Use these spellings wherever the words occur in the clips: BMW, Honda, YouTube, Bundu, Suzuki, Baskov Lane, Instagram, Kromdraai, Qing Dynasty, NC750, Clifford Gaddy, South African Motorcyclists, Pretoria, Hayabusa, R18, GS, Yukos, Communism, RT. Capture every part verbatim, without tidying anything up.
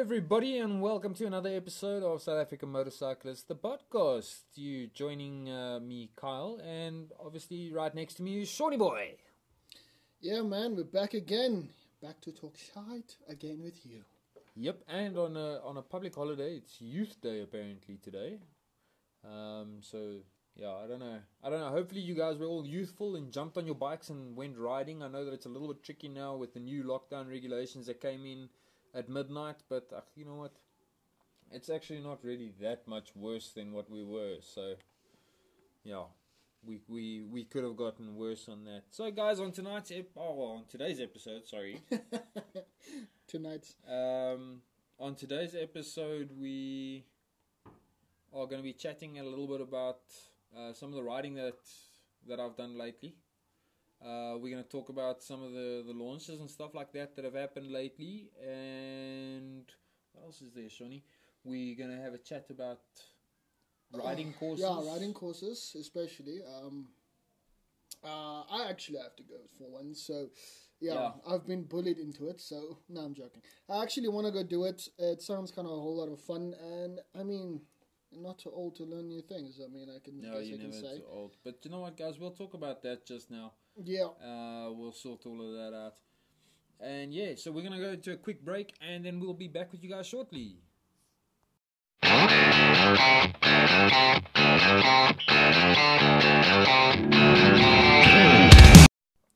everybody, and welcome to another episode of South African Motorcyclists, the podcast. You joining uh, me, Kyle, and obviously right next to me is Shawnee Boy. Yeah, man, we're back again. Back to talk shite again with you. Yep, and on a on a public holiday. It's Youth Day apparently today. Um, so yeah, I don't know. I don't know. Hopefully you guys were all youthful and jumped on your bikes and went riding. I know that it's a little bit tricky now with the new lockdown regulations that came in at midnight, but uh, you know what? It's actually not really that much worse than what we were. So yeah, we we we could have gotten worse on that. So guys, on tonight's ep- oh well, on today's episode, sorry. Tonight. Um, on today's episode, we are going to be chatting a little bit about uh, some of the riding that that I've done lately. Uh, we're going to talk about some of the, the launches and stuff like that that have happened lately. And what else is there, Shawnee? We're going to have a chat about riding uh, courses. Yeah, riding courses, especially. Um, uh, I actually have to go for one, so... Yeah, yeah, I've been bullied into it, so... No, I'm joking. I actually want to go do it. It sounds kind of a whole lot of fun, and, I mean, not too old to learn new things. I mean, I can, no, guess I can say. No, you're never too old. But you know what, guys? We'll talk about that just now. Yeah. Uh, we'll sort all of that out. And, yeah, so we're going to go into a quick break, and then we'll be back with you guys shortly.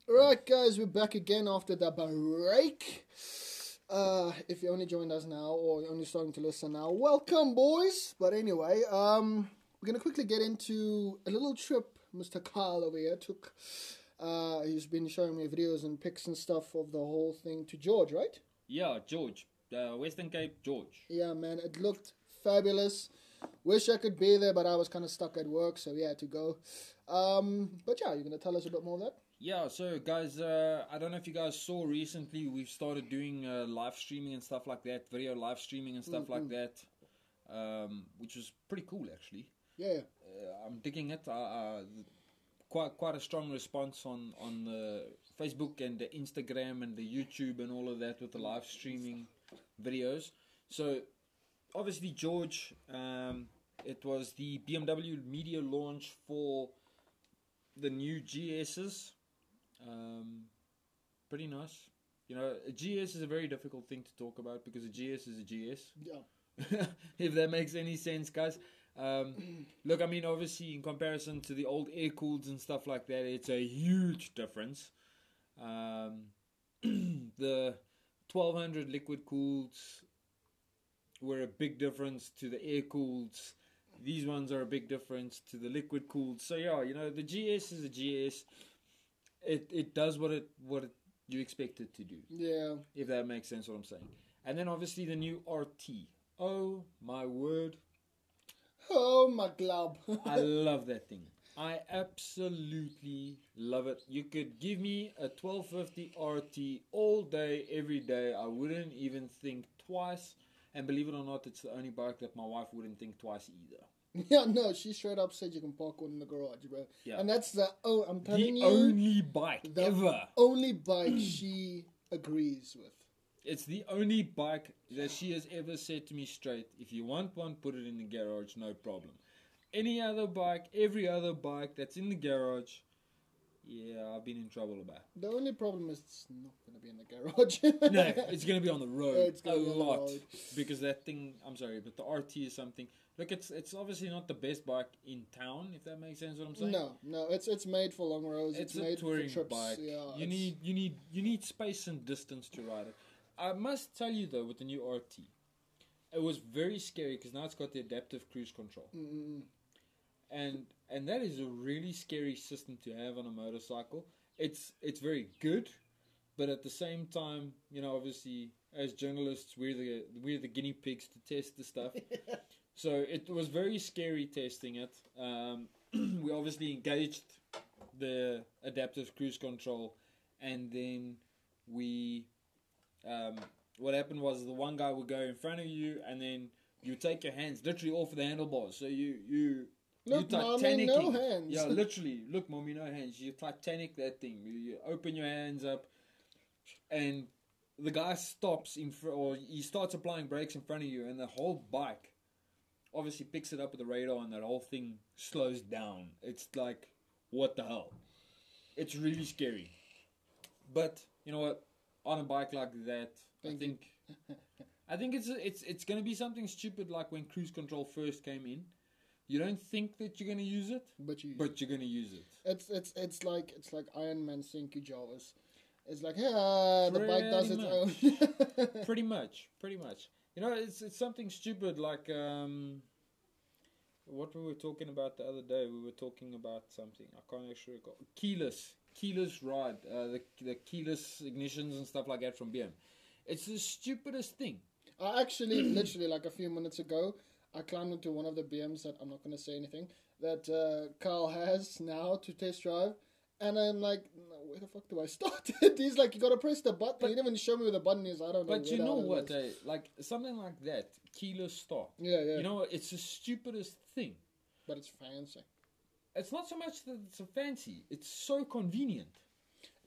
Alright guys, we're back again after the break. Uh, if you only joined us now or you're only starting to listen now, welcome boys. But anyway, um, we're going to quickly get into a little trip Mister Kyle over here took. Uh, he's been showing me videos and pics and stuff of the whole thing to George, right? Yeah, George. Uh, Western Cape, George. Yeah man, it looked fabulous. Wish I could be there, but I was kind of stuck at work, so we had to go. Um, but yeah, you're going to tell us a bit more of that? Yeah, so guys, uh, I don't know if you guys saw recently, we've started doing uh, live streaming and stuff like that, video live streaming and stuff mm-hmm. like that, um, which is pretty cool actually. Yeah. Uh, I'm digging it. Uh, uh, quite quite a strong response on, on the Facebook and the Instagram and the YouTube and all of that with the live streaming videos. So obviously, George, um, it was the B M W media launch for the new G S's. Um, pretty nice. You know, a G S is a very difficult thing to talk about because a G S is a G S. Yeah. If that makes any sense, guys. Um, look, I mean, obviously, in comparison to the old air cooleds and stuff like that, it's a huge difference. Um, the twelve hundred liquid cooleds were a big difference to the air cooleds. These ones are a big difference to the liquid cooled. So yeah, you know, the G S is a G S. It it does what it what it, you expect it to do. Yeah. If that makes sense, what I'm saying. And then obviously the new R T. Oh my word. Oh my glob. I love that thing. I absolutely love it. You could give me a twelve fifty R T all day, every day. I wouldn't even think twice. And believe it or not, it's the only bike that my wife wouldn't think twice either. Yeah, no, she straight up said you can park one in the garage, bro. Yeah. And that's the, oh, I'm telling the you. The only bike the ever. only bike she agrees with. It's the only bike that she has ever said to me straight, if you want one, put it in the garage, no problem. Any other bike, every other bike that's in the garage, yeah, I've been in trouble about. The only problem is it's not going to be in the garage. No, it's going to be on the road it's a lot. Road. Because that thing, I'm sorry, but the R T is something. Look, it's it's obviously not the best bike in town, if that makes sense what I'm saying. No, no, it's it's made for long roads. It's, it's a made touring for trips. Bike. Yeah, you need you need you need space and distance to ride it. I must tell you though, with the new R T, it was very scary because now it's got the adaptive cruise control. Mm-mm. And and that is a really scary system to have on a motorcycle. It's it's very good, but at the same time, you know, obviously as journalists, we're the we're the guinea pigs to test the stuff. So it was very scary testing it. Um, we obviously engaged the adaptive cruise control, and then we um, what happened was the one guy would go in front of you, and then you take your hands literally off the handlebars. So you you. Look, mommy, no hands. Yeah, literally. Look, mommy, no hands. You Titanic that thing. You, you open your hands up, and the guy stops in fr or he starts applying brakes in front of you, and the whole bike obviously picks it up with the radar, and that whole thing slows down. It's like, what the hell? It's really scary. But you know what? On a bike like that, Thank I think, I think it's it's it's going to be something stupid like when cruise control first came in. You don't think that you're going to use it, but you, but you're going to use it. It's it's it's like it's like Iron Man Senku Jarvis. It's like, hey, uh, the bike does its own. Pretty much, pretty much. You know, it's it's something stupid like um, what we were talking about the other day. We were talking about something. I can't actually recall. Keyless, keyless ride, uh, the the keyless ignitions and stuff like that from B M. It's the stupidest thing. I actually, literally, like a few minutes ago, I climbed into one of the B Ms that I'm not going to say anything that uh, Carl has now to test drive. And I'm like, no, where the fuck do I start it? He's like, you got to press the button. But he didn't even show me where the button is. I don't know. But you know what? Eh? Like, something like that. Keyless start. Yeah, yeah. You know, it's the stupidest thing. But it's fancy. It's not so much that it's fancy. It's so convenient.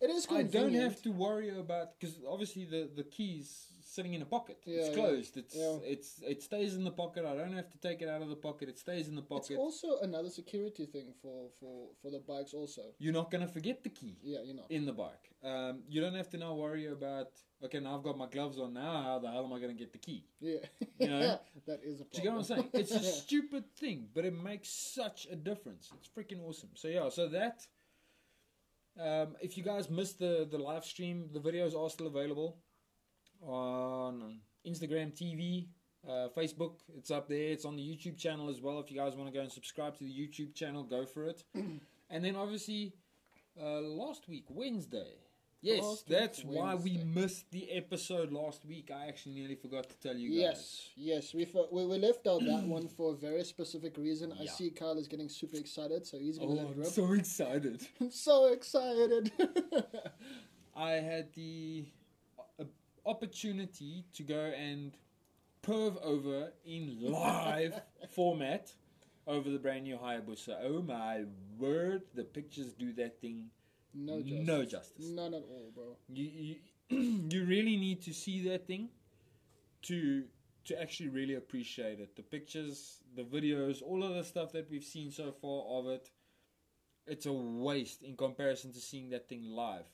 It is convenient. I don't have to worry about... Because obviously the, the key's sitting in a pocket. Yeah, it's closed. Yeah. It's, yeah. It's, it stays in the pocket. I don't have to take it out of the pocket. It stays in the pocket. It's also another security thing for, for, for the bikes also. You're not going to forget the key. Yeah, you're not. In the bike. Um, you don't have to now worry about... Okay, now I've got my gloves on. Now how the hell am I going to get the key? Yeah. You know? That is a problem. Do you get what I'm saying? It's a stupid thing, but it makes such a difference. It's freaking awesome. So yeah, so that... Um, if you guys missed the, the live stream, the videos are still available on Instagram T V, uh, Facebook. It's up there. It's on the YouTube channel as well. If you guys want to go and subscribe to the YouTube channel, go for it. And then obviously, uh, last week, Wednesday. Yes, last that's Wednesday. Why we missed the episode last week. I actually nearly forgot to tell you guys. Yes, yes. We for, we, we left out that one for a very specific reason. Yeah. I see Kyle is getting super excited, so he's going to oh, let it rip. I'm so excited. I'm so excited. I had the uh, opportunity to go and perv over in live format over the brand new Hayabusa. Oh my word, the pictures do that thing. No justice. No justice. None at all, bro. You you, you really need to see that thing to to actually really appreciate it. The pictures, the videos, all of the stuff that we've seen so far of it, it's a waste in comparison to seeing that thing live.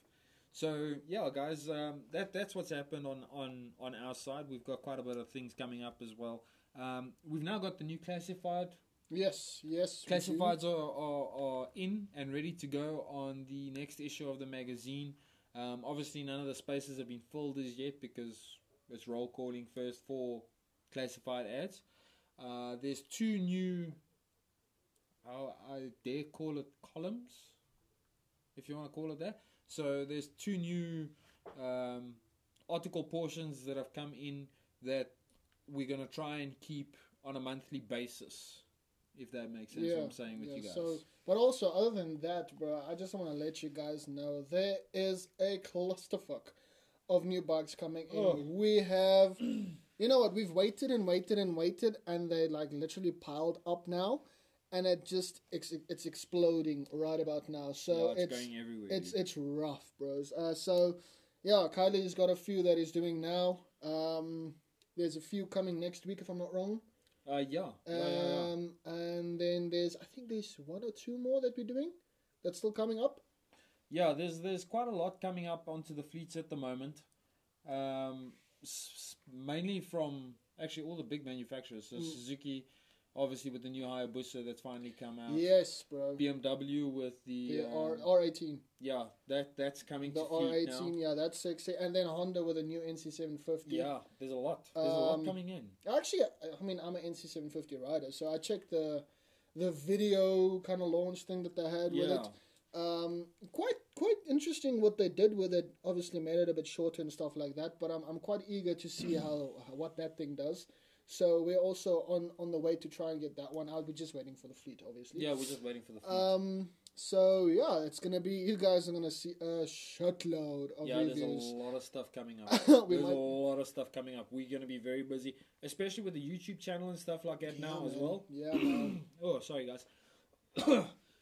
So yeah, guys, um, that that's what's happened on on on our side. We've got quite a bit of things coming up as well. Um, we've now got the new classified. Yes, yes. Classifieds are, are, are in and ready to go on the next issue of the magazine. Um, obviously, none of the spaces have been filled as yet because it's roll calling first for classified ads. Uh, there's two new, how I dare call it, columns, if you want to call it that. So there's two new um, article portions that have come in that we're going to try and keep on a monthly basis. If that makes sense, yeah, what I'm saying with yeah, you guys. So, but also, other than that, bro, I just want to let you guys know there is a clusterfuck of new bikes coming in. Oh. We have, you know what, we've waited and waited and waited, and they like literally piled up now, and it just it's, it's exploding right about now. So no, it's, it's going everywhere. It's dude. It's rough, bros. Uh, so yeah, Kylie's got a few that he's doing now. Um, there's a few coming next week, if I'm not wrong. Uh yeah. Um yeah, yeah, yeah. And then there's I think there's one or two more that we're doing that's still coming up. Yeah, there's there's quite a lot coming up onto the fleets at the moment. Um mainly from actually all the big manufacturers. So mm. Suzuki obviously with the new Hayabusa that's finally come out. Yes, bro. B M W with the, the um, R eighteen. Yeah, that that's coming the to fleet now. The R eighteen, yeah, that's sexy. And then Honda with a new N C seven fifty. Yeah, there's a lot. There's um, a lot coming in. Actually, I mean, I'm an N C seven fifty rider, so I checked the the video kind of launch thing that they had yeah. with it. Um, quite quite interesting what they did with it. Obviously, made it a bit shorter and stuff like that. But I'm I'm quite eager to see how what that thing does. So we're also on, on the way to try and get that one out. We're just waiting for the fleet, obviously. Yeah, we're just waiting for the fleet. Um, so, yeah, it's going to be... You guys are going to see a shitload of yeah, reviews. Yeah, there's a lot of stuff coming up. there's might... a lot of stuff coming up. We're going to be very busy, especially with the YouTube channel and stuff like that yeah, now man. as well. Yeah. Um... oh, sorry, guys.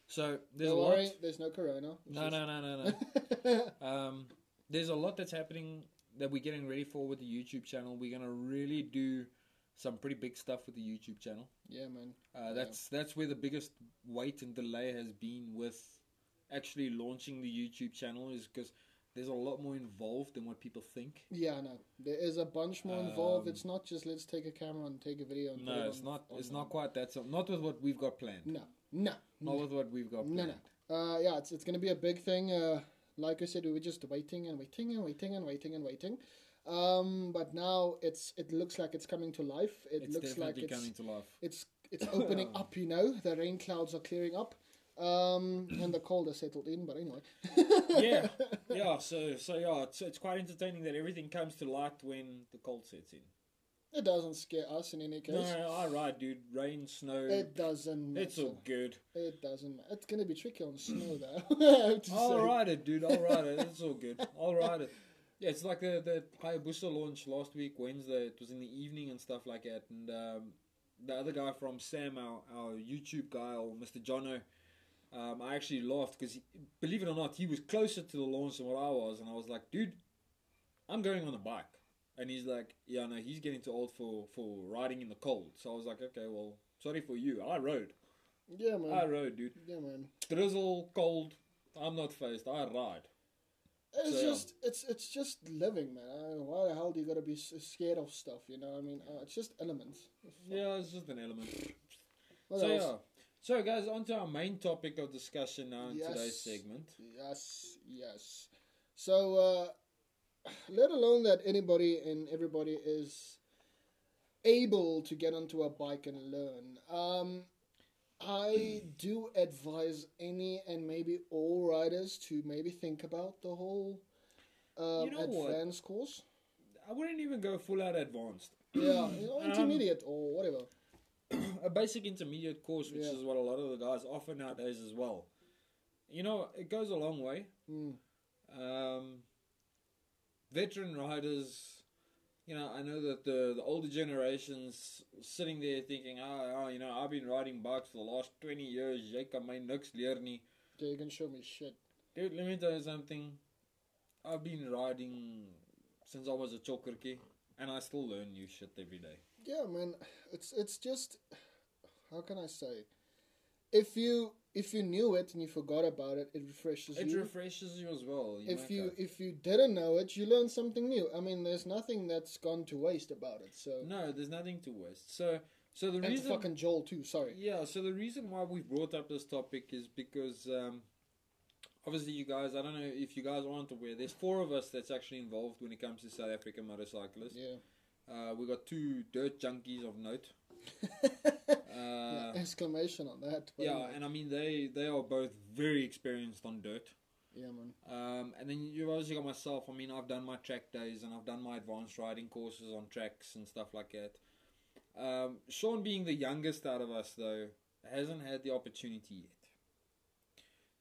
so, there's Don't a worry, lot... there's no corona. No, just... no, no, no, no, no. um, there's a lot that's happening... that we're getting ready for with the YouTube channel. We're going to really do some pretty big stuff with the YouTube channel. Yeah, man. Uh, that's yeah. that's where the biggest wait and delay has been with actually launching the YouTube channel, is because there's a lot more involved than what people think. Yeah, no, there is a bunch more involved. Um, it's not just let's take a camera and take a video. And no, it's on, not. On, it's on, not quite that. So not with what we've got planned. No, no, not no. with what we've got. Planned. No, no. Uh, yeah, it's it's going to be a big thing. Uh, like I said, we were just waiting and waiting and waiting and waiting and waiting. Um, but now it's it looks like it's coming to life. It it's looks like it's coming to life. It's it's opening up. You know, the rain clouds are clearing up. Um and the cold has settled in, but anyway. yeah, yeah. So, so yeah, it's it's quite entertaining that everything comes to light when the cold sets in. It doesn't scare us in any case. No, no, all right, dude. Rain, snow. It doesn't matter. It's all good. It doesn't matter. It's gonna be tricky on snow though. All right, it, dude. All right, it. It's all good. All right, it. Yeah, it's like the the Hayabusa launch last week, Wednesday. It was in the evening and stuff like that. And um, the other guy from Sam, our our YouTube guy, or Mister Jono. Um, I actually laughed because, believe it or not, he was closer to the launch than what I was. And I was like, dude, I'm going on a bike. And he's like, yeah, no, he's getting too old for, for riding in the cold. So I was like, okay, well, sorry for you. I rode. Yeah, man. I rode, dude. Yeah, man. Drizzle, cold. I'm not phased. I ride. It's so, just yeah. it's it's just living, man. I don't know, why the hell do you got to be scared of stuff, you know what I mean? Uh, it's just elements. It's yeah, it's just an element. What so, else? yeah. So, guys, on to our main topic of discussion now in yes, today's segment. Yes, yes. So, uh, let alone that anybody and everybody is able to get onto a bike and learn, um, I do advise any and maybe all riders to maybe think about the whole um, you know advanced what? course. I wouldn't even go full out advanced. Yeah, you know, intermediate um, or whatever. A basic intermediate course, which yeah. is what a lot of the guys offer nowadays as well. You know, it goes a long way. Mm. Um, veteran riders, you know, I know that the, the older generations sitting there thinking, oh, oh, you know, I've been riding bikes for the last twenty years. Jake, I made niks leer nie. Dude, you can show me shit. Dude, let me tell you something. I've been riding since I was a chokerkie, and I still learn new shit every day. Yeah, man, it's it's just, how can I say, if you if you knew it and you forgot about it, it refreshes it you. It refreshes you as well. You if you go. if you didn't know it, you learn something new. I mean, there's nothing that's gone to waste about it. So no, there's nothing to waste. So so the and reason fucking Joel too. Sorry. Yeah. So the reason why we brought up this topic is because um, obviously you guys, I don't know if you guys aren't aware, there's four of us that's actually involved when it comes to South African motorcyclists. Yeah. Uh, we got two dirt junkies of note. uh, yeah, exclamation on that. Yeah, anyway. And I mean, they, they are both very experienced on dirt. Yeah, man. Um, and then you've obviously got myself. I mean, I've done my track days and I've done my advanced riding courses on tracks and stuff like that. Um, Sean, being the youngest out of us, though, hasn't had the opportunity yet.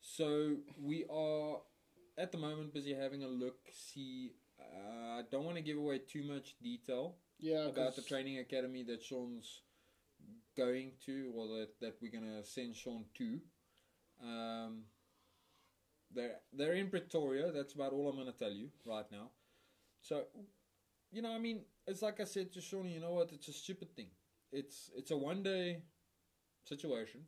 So we are, at the moment, busy having a look, see... I uh, don't want to give away too much detail yeah, about the training academy that Sean's going to, or that, that we're going to send Sean to. Um, they're, they're in Pretoria. That's about all I'm going to tell you right now. So, you know, I mean, it's like I said to Sean, you know what? It's a stupid thing. It's, it's a one-day situation.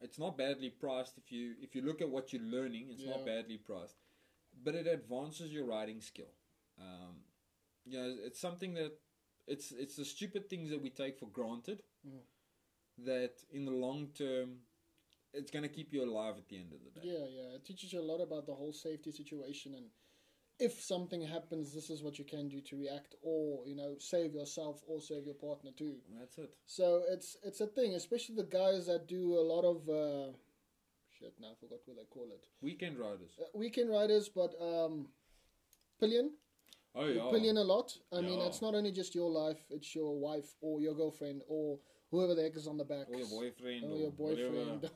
It's not badly priced. If you, if you look at what you're learning, it's yeah. not badly priced. But it advances your riding skill. Um, you know, it's something that... It's it's the stupid things that we take for granted mm. that in the long term, it's going to keep you alive at the end of the day. Yeah, yeah. It teaches you a lot about the whole safety situation. And if something happens, this is what you can do to react or, you know, save yourself or save your partner too. That's it. So it's it's a thing, especially the guys that do a lot of... Uh, Shit, now I forgot what they call it. Weekend riders. Uh, weekend riders, but um, pillion. Oh, yeah. You pillion a lot. I yeah. mean, it's not only just your life. It's your wife or your girlfriend or whoever the heck is on the back. Or your boyfriend. Or, or your boyfriend.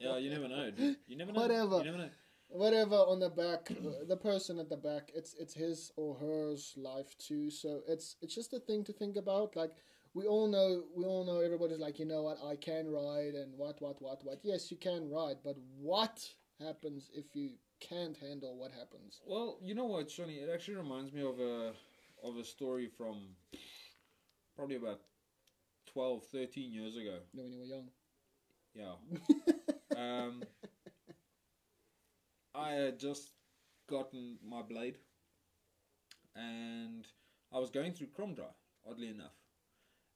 yeah, you never know, dude. You never know. Whatever. You never know. Whatever on the back, the person at the back, it's it's his or hers life too. So it's it's just a thing to think about. Like, we all know, we all know. Everybody's like, you know what? I can ride, and what, what, what, what. Yes, you can ride, but what happens if you can't handle what happens. Well, you know what, Shani, it actually reminds me of a of a story from probably about twelve, thirteen years ago. No, when you were young. Yeah. um, I had just gotten my blade, and I was going through Kromdraai, oddly enough.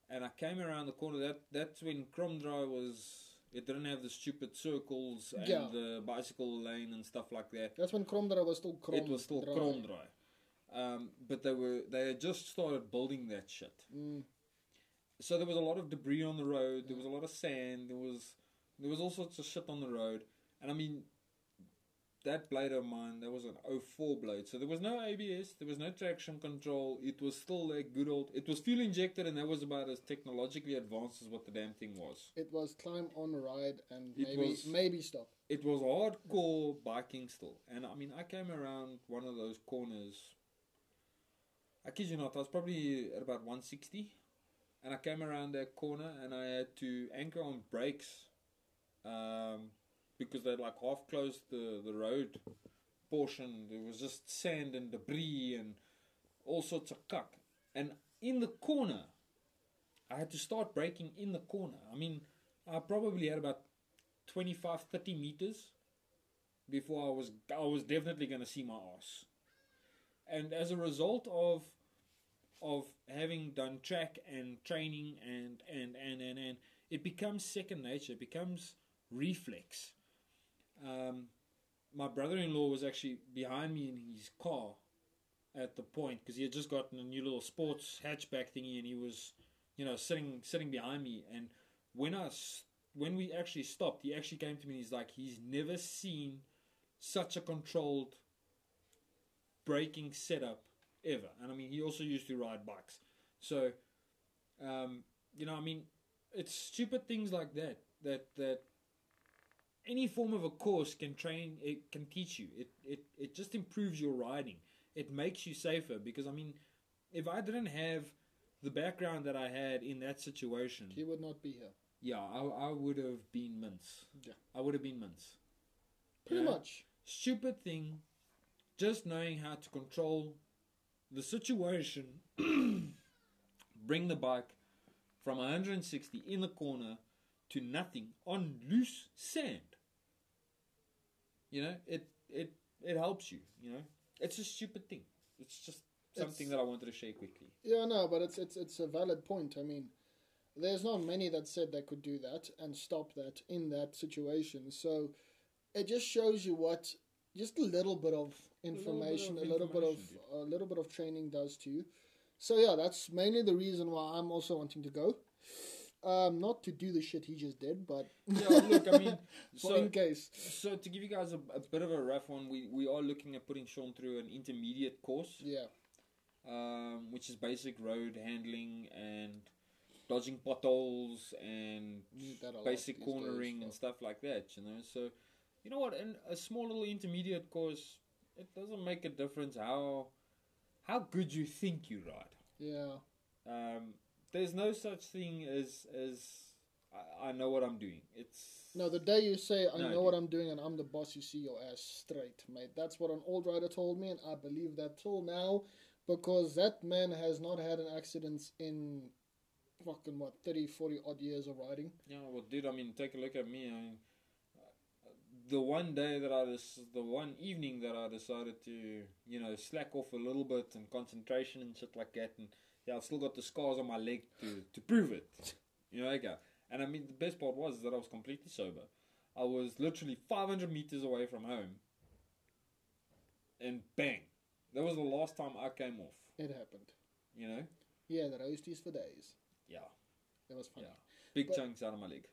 And I came around the corner. That that's when Kromdraai was. It didn't have the stupid circles and yeah. the bicycle lane and stuff like that. That's when Kromdraai was still Kromdraai. It was still Kromdraai, um, but they were they had just started building that shit. Mm. So there was a lot of debris on the road. Yeah. There was a lot of sand. There was there was all sorts of shit on the road. And I mean, that blade of mine, that was an oh four blade, so there was no A B S, there was no traction control. It was still a good old, it was fuel injected, and that was about as technologically advanced as what the damn thing was. It was climb on, ride, and maybe was, maybe stop. It was hardcore biking still. And I mean, I came around one of those corners, I kid you not, I was probably at about one sixty, and I came around that corner and I had to anchor on brakes, um because they like half closed the, the road portion. There was just sand and debris and all sorts of cuck. And in the corner, I had to start braking in the corner. I mean, I probably had about twenty-five, thirty meters before I was I was definitely going to see my ass. And as a result of of having done track and training and and and and, and it becomes second nature. It becomes reflex. Um, my brother-in-law was actually behind me in his car at the point, because he had just gotten a new little sports hatchback thingy, and he was, you know, sitting sitting behind me. And when I when we actually stopped, he actually came to me and he's like, he's never seen such a controlled braking setup ever. And I mean, he also used to ride bikes, so um, you know, I mean, it's stupid things like that that that. Any form of a course can train, it can teach you. It, it it just improves your riding. It makes you safer, because, I mean, if I didn't have the background that I had in that situation, he would not be here. Yeah, I, I would have been mince. Yeah. I would have been mince. Pretty yeah. much. Stupid thing. Just knowing how to control the situation. Bring the bike from one sixty in the corner to nothing on loose sand. You know, it it it helps you. You know, it's a stupid thing. It's just something it's, that I wanted to share quickly. Yeah, no, but it's it's it's a valid point. I mean, there's not many that said they could do that and stop that in that situation. So it just shows you what just a little bit of information, a little bit of, a little bit of, a little bit of training does to you. So yeah, that's mainly the reason why I'm also wanting to go. Um, not to do the shit he just did, but yeah, look, I mean, so in case. So to give you guys a, a bit of a rough one, we, we are looking at putting Sean through an intermediate course. Yeah. Um, which is basic road handling and dodging potholes and basic cornering and stuff like that, you know. So you know what, in a small little intermediate course, it doesn't make a difference how how good you think you ride. Yeah. Um There's no such thing as as I, I know what I'm doing. It's no the day you say I no, know dude. what I'm doing and I'm the boss. You see your ass straight, mate. That's what an old rider told me, and I believe that till now, because that man has not had an accident in fucking what thirty, forty odd years of riding. Yeah, well, dude, I mean, take a look at me. I mean, the one day that I just, the one evening that I decided to, you know, slack off a little bit and concentration and shit like that, and yeah, I've still got the scars on my leg to, to prove it. You know, okay. And I mean, the best part was that I was completely sober. I was literally five hundred meters away from home. And bang. That was the last time I came off. It happened. You know? Yeah, the roasties for days. Yeah. It was funny. Yeah. Big but, chunks out of my leg.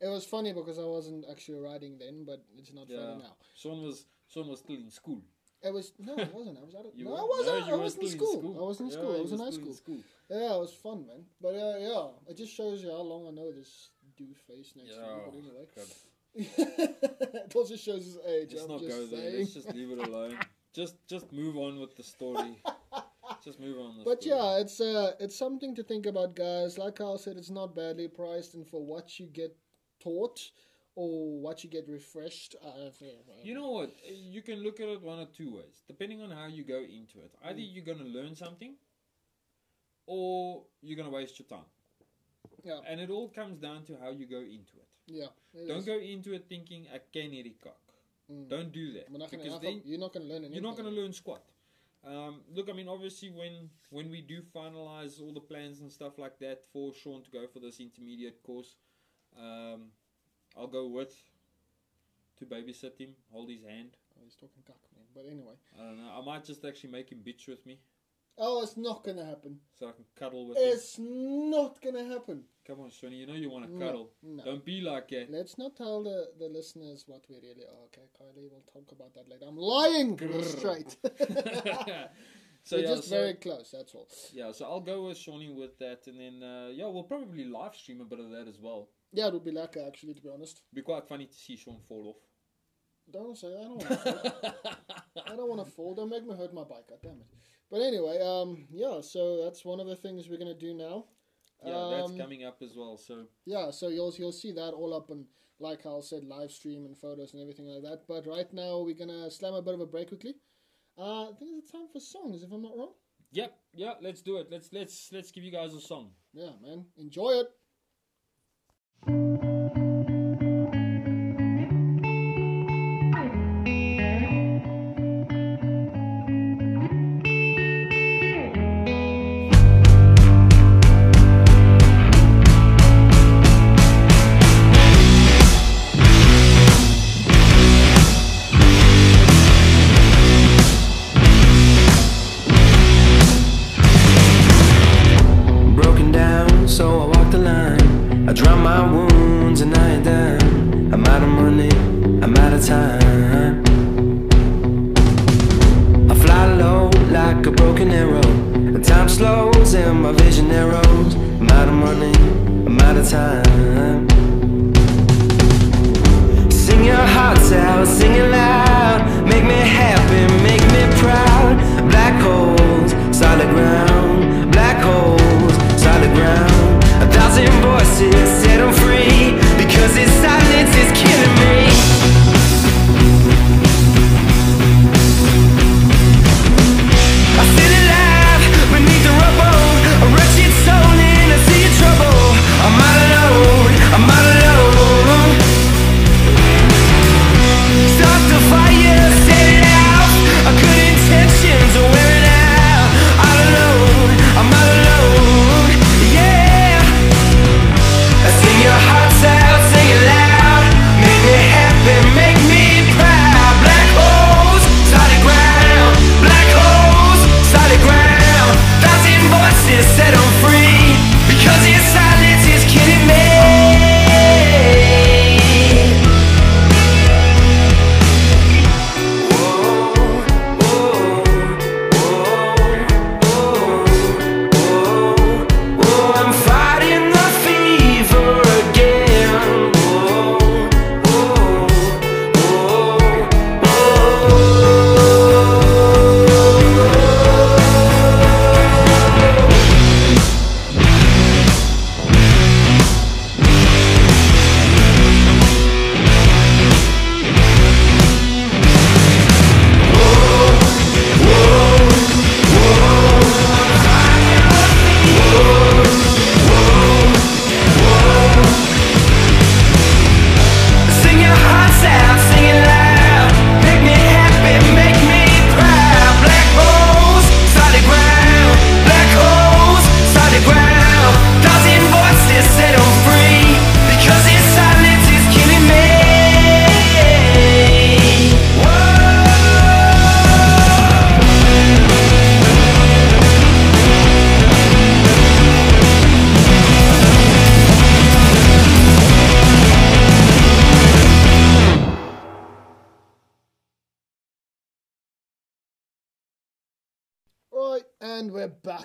It was funny because I wasn't actually riding then, but it's not yeah. funny now. Sean was, Sean was still in school. I was no, I wasn't. I was out of, no, were, I wasn't. No, I was in school. in school. I was in school. Yeah, I was in high school. school. Yeah, it was fun, man. But uh, yeah, it just shows you how long I know this dude face next yeah, to me. But anyway, it also shows his age. Let's I'm not just go there. Saying. Let's just leave it alone. just, just move on with the story. Just move on. The but story. yeah, it's uh, it's something to think about, guys. Like Kyle said, it's not badly priced, and for what you get taught or what you get refreshed. Uh, you know what? You can look at it one or two ways, depending on how you go into it. Either mm. you're going to learn something, or you're going to waste your time. Yeah. And it all comes down to how you go into it. Yeah. It Don't is. go into it thinking, I can eat a cock. Mm. Don't do that. Not because gonna, then you're not going to learn anything. You're not going to learn squat. Um, look, I mean, obviously, when when we do finalize all the plans and stuff like that for Sean to go for this intermediate course, um, I'll go with to babysit him, hold his hand. Oh, he's talking cock, man. But anyway. I don't know. I might just actually make him bitch with me. Oh, it's not going to happen. So I can cuddle with it's him. It's not going to happen. Come on, Shoni, you know you want to cuddle. No, no. Don't be like that. Let's not tell the, the listeners what we really are. Okay, Kylie, we'll talk about that later. I'm lying straight. So We're yeah, just so, very close, that's all. Yeah, so I'll go with Shoni with that. And then, uh, yeah, we'll probably live stream a bit of that as well. Yeah, it'll be like uh, actually, to be honest. It'd be quite funny to see Sean fall off. Don't say I don't want to fall. I don't want to fall. Don't make me hurt my bike. God damn it. But anyway, um, yeah, so that's one of the things we're going to do now. Yeah, um, that's coming up as well, so... Yeah, so you'll you'll see that all up and, like I said, live stream and photos and everything like that. But right now, we're going to slam a bit of a break quickly. Uh, I think it's time for songs, if I'm not wrong. Yep, yeah, let's do it. Let's, let's, let's give you guys a song. Yeah, man. Enjoy it.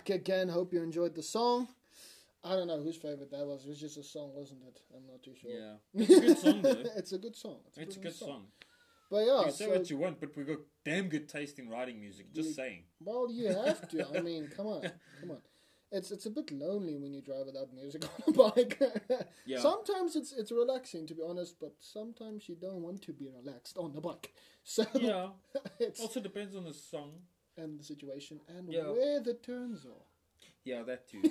Again, hope you enjoyed the song. I don't know whose favorite that was. It was just a song, wasn't it? I'm not too sure. Yeah, it's a good song though. It's a good song. It's a, it's a good song. song. But yeah, you can say so what you want, but we got damn good taste in writing music. Just you, saying. Well, you have to. I mean, come on, come on. It's it's a bit lonely when you drive without music on a bike. Yeah. Sometimes it's it's relaxing, to be honest, but sometimes you don't want to be relaxed on the bike. So yeah, it also depends on the song and the situation and yeah. where the turns are. Yeah, that too.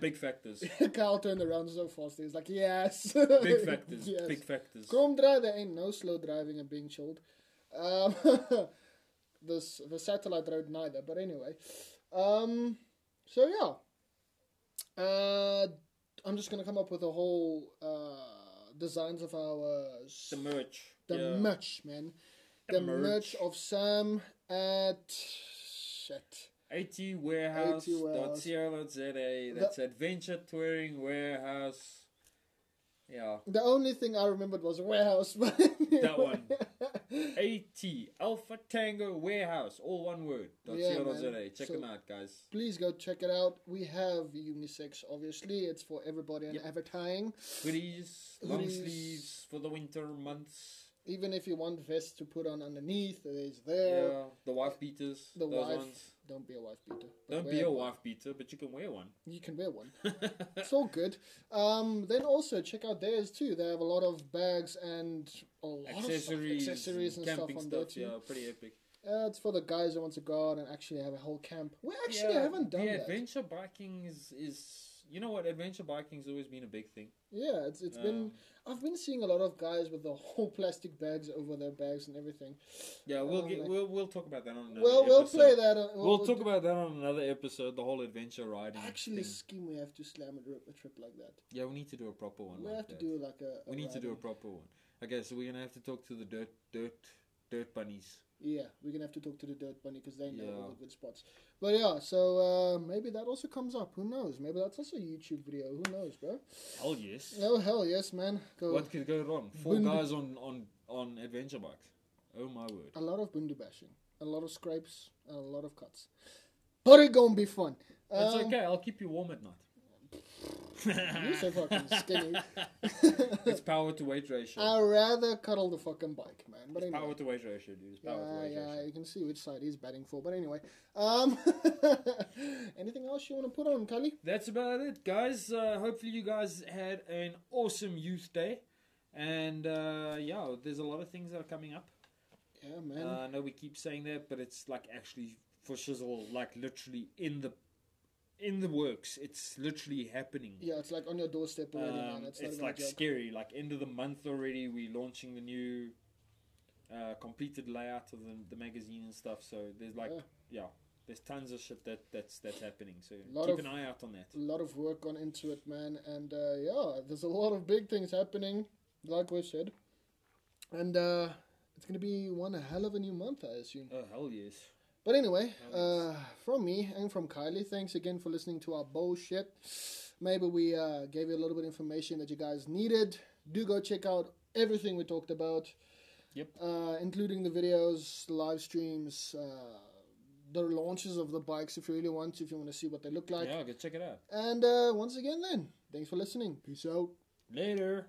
Big factors. Kyle turned around so fast. He was like, yes. Big factors. Yes. Big factors. Kromdraai, there ain't no slow driving and being chilled. Um, this the satellite road neither. But anyway. Um, so yeah, uh, I'm just gonna come up with a whole, uh, designs of our, uh, the merch, the yeah. merch, man, the, the merch. merch of Sam at, shit, A T warehouse dot co dot z a, that's the Adventure Touring Warehouse, yeah. The only thing I remembered was warehouse, but anyway. That one. A T, Alpha Tango Warehouse, all one word, yeah, .co.za. Check so them out, guys. Please go check it out. We have unisex, obviously. It's for everybody and yep. everything. Hoodies, long Hoodies. sleeves for the winter months. Even if you want vests to put on underneath, there's there. Yeah, the wife beaters, the those wife, ones. Don't be a wife beater. Don't be a one. wife beater, but you can wear one. You can wear one. It's all good. Um, then also check out theirs too. They have a lot of bags and a lot accessories, of stuff. accessories and, and stuff on there too. Yeah, pretty epic. Uh, it's for the guys who want to go out and actually have a whole camp. We actually yeah, haven't done yeah, that. Yeah, adventure biking is is. You know what? Adventure biking's always been a big thing. Yeah, it's it's um, been. I've been seeing a lot of guys with the whole plastic bags over their bags and everything. Yeah, we'll um, get like, we'll we'll talk about that on another. Well, we'll episode. play that. On, we'll, we'll talk about that on another episode. The whole adventure riding. Actually, scheme we have to slam a, a trip like that. Yeah, we need to do a proper one. We like have that. to do like a. a we need riding. to do a proper one. Okay, so we're gonna have to talk to the dirt dirt dirt bunnies. Yeah, we're gonna have to talk to the dirt bunny because they know yeah. all the good spots. But yeah, so uh, maybe that also comes up. Who knows? Maybe that's also a YouTube video. Who knows, bro? Hell yes. Oh hell yes, man. Go what could go wrong? Four Bundu guys on, on on adventure bikes. Oh my word. A lot of Bundu bashing, a lot of scrapes, and a lot of cuts. But it's gonna be fun. Um, it's okay. I'll keep you warm at night. You're so fucking skinny. It's power to weight ratio. I'd rather cuddle the fucking bike, man. But it's anyway. power to weight ratio, dude. It's power yeah, to weight yeah, ratio. You can see which side he's batting for. But anyway, um, anything else you want to put on, Kali? That's about it, guys. Uh, hopefully, you guys had an awesome youth day, and uh, yeah, there's a lot of things that are coming up. Yeah, man. Uh, I know we keep saying that, but it's like actually for shizzle, like literally in the. in the works. It's literally happening. Yeah, it's like on your doorstep already, um, man. It's, it's like scary. Like end of the month already, we're launching the new uh, completed layout of the, the magazine and stuff. So there's like, yeah, yeah there's tons of shit that, that's that's happening. So keep an eye out on that. A lot of work gone into it, man. And uh, yeah, there's a lot of big things happening, like we said. And uh, it's going to be one hell of a new month, I assume. Oh, hell yes. But anyway, uh, from me and from Kylie, thanks again for listening to our bullshit. Maybe we uh, gave you a little bit of information that you guys needed. Do go check out everything we talked about. Yep. Uh, including the videos, live streams, uh, the launches of the bikes if you really want to, if you want to see what they look like. Yeah, go check it out. And uh, once again then, thanks for listening. Peace out. Later.